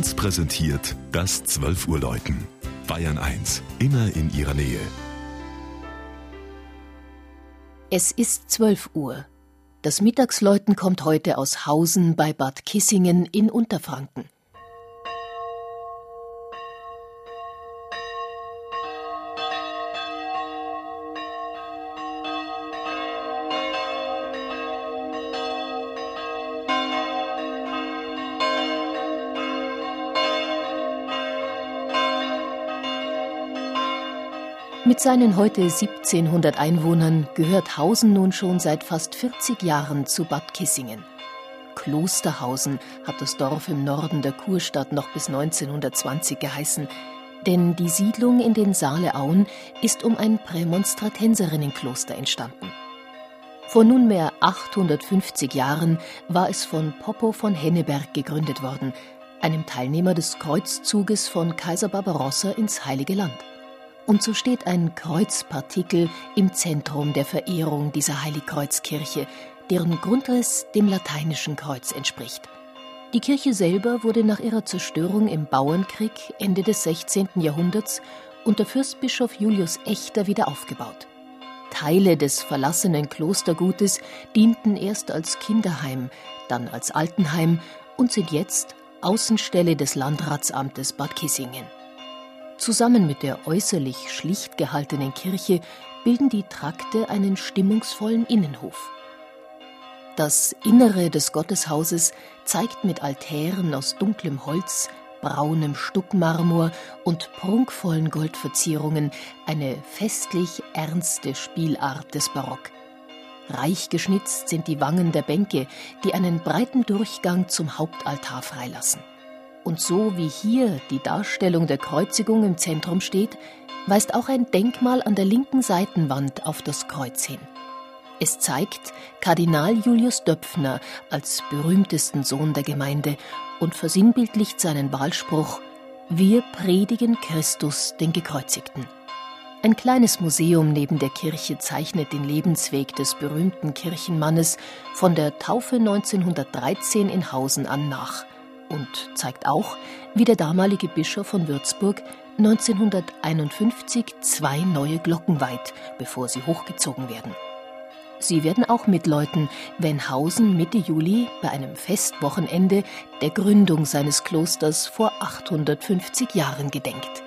1 präsentiert das 12 Uhr Läuten. Bayern 1, immer in ihrer Nähe. Es ist 12 Uhr. Das Mittagsläuten kommt heute aus Hausen bei Bad Kissingen in Unterfranken. Mit seinen heute 1700 Einwohnern gehört Hausen nun schon seit fast 40 Jahren zu Bad Kissingen. Klosterhausen hat das Dorf im Norden der Kurstadt noch bis 1920 geheißen, denn die Siedlung in den Saaleauen ist um ein Prämonstratenserinnenkloster entstanden. Vor nunmehr 850 Jahren war es von Poppo von Henneberg gegründet worden, einem Teilnehmer des Kreuzzuges von Kaiser Barbarossa ins Heilige Land. Und so steht ein Kreuzpartikel im Zentrum der Verehrung dieser Heiligkreuzkirche, deren Grundriss dem lateinischen Kreuz entspricht. Die Kirche selber wurde nach ihrer Zerstörung im Bauernkrieg Ende des 16. Jahrhunderts unter Fürstbischof Julius Echter wieder aufgebaut. Teile des verlassenen Klostergutes dienten erst als Kinderheim, dann als Altenheim und sind jetzt Außenstelle des Landratsamtes Bad Kissingen. Zusammen mit der äußerlich schlicht gehaltenen Kirche bilden die Trakte einen stimmungsvollen Innenhof. Das Innere des Gotteshauses zeigt mit Altären aus dunklem Holz, braunem Stuckmarmor und prunkvollen Goldverzierungen eine festlich ernste Spielart des Barock. Reich geschnitzt sind die Wangen der Bänke, die einen breiten Durchgang zum Hauptaltar freilassen. Und so wie hier die Darstellung der Kreuzigung im Zentrum steht, weist auch ein Denkmal an der linken Seitenwand auf das Kreuz hin. Es zeigt Kardinal Julius Döpfner als berühmtesten Sohn der Gemeinde und versinnbildlicht seinen Wahlspruch: Wir predigen Christus, den Gekreuzigten. Ein kleines Museum neben der Kirche zeichnet den Lebensweg des berühmten Kirchenmannes von der Taufe 1913 in Hausen an nach. Und zeigt auch, wie der damalige Bischof von Würzburg 1951 2 neue Glocken weiht, bevor sie hochgezogen werden. Sie werden auch mitläuten, wenn Hausen Mitte Juli bei einem Festwochenende der Gründung seines Klosters vor 850 Jahren gedenkt.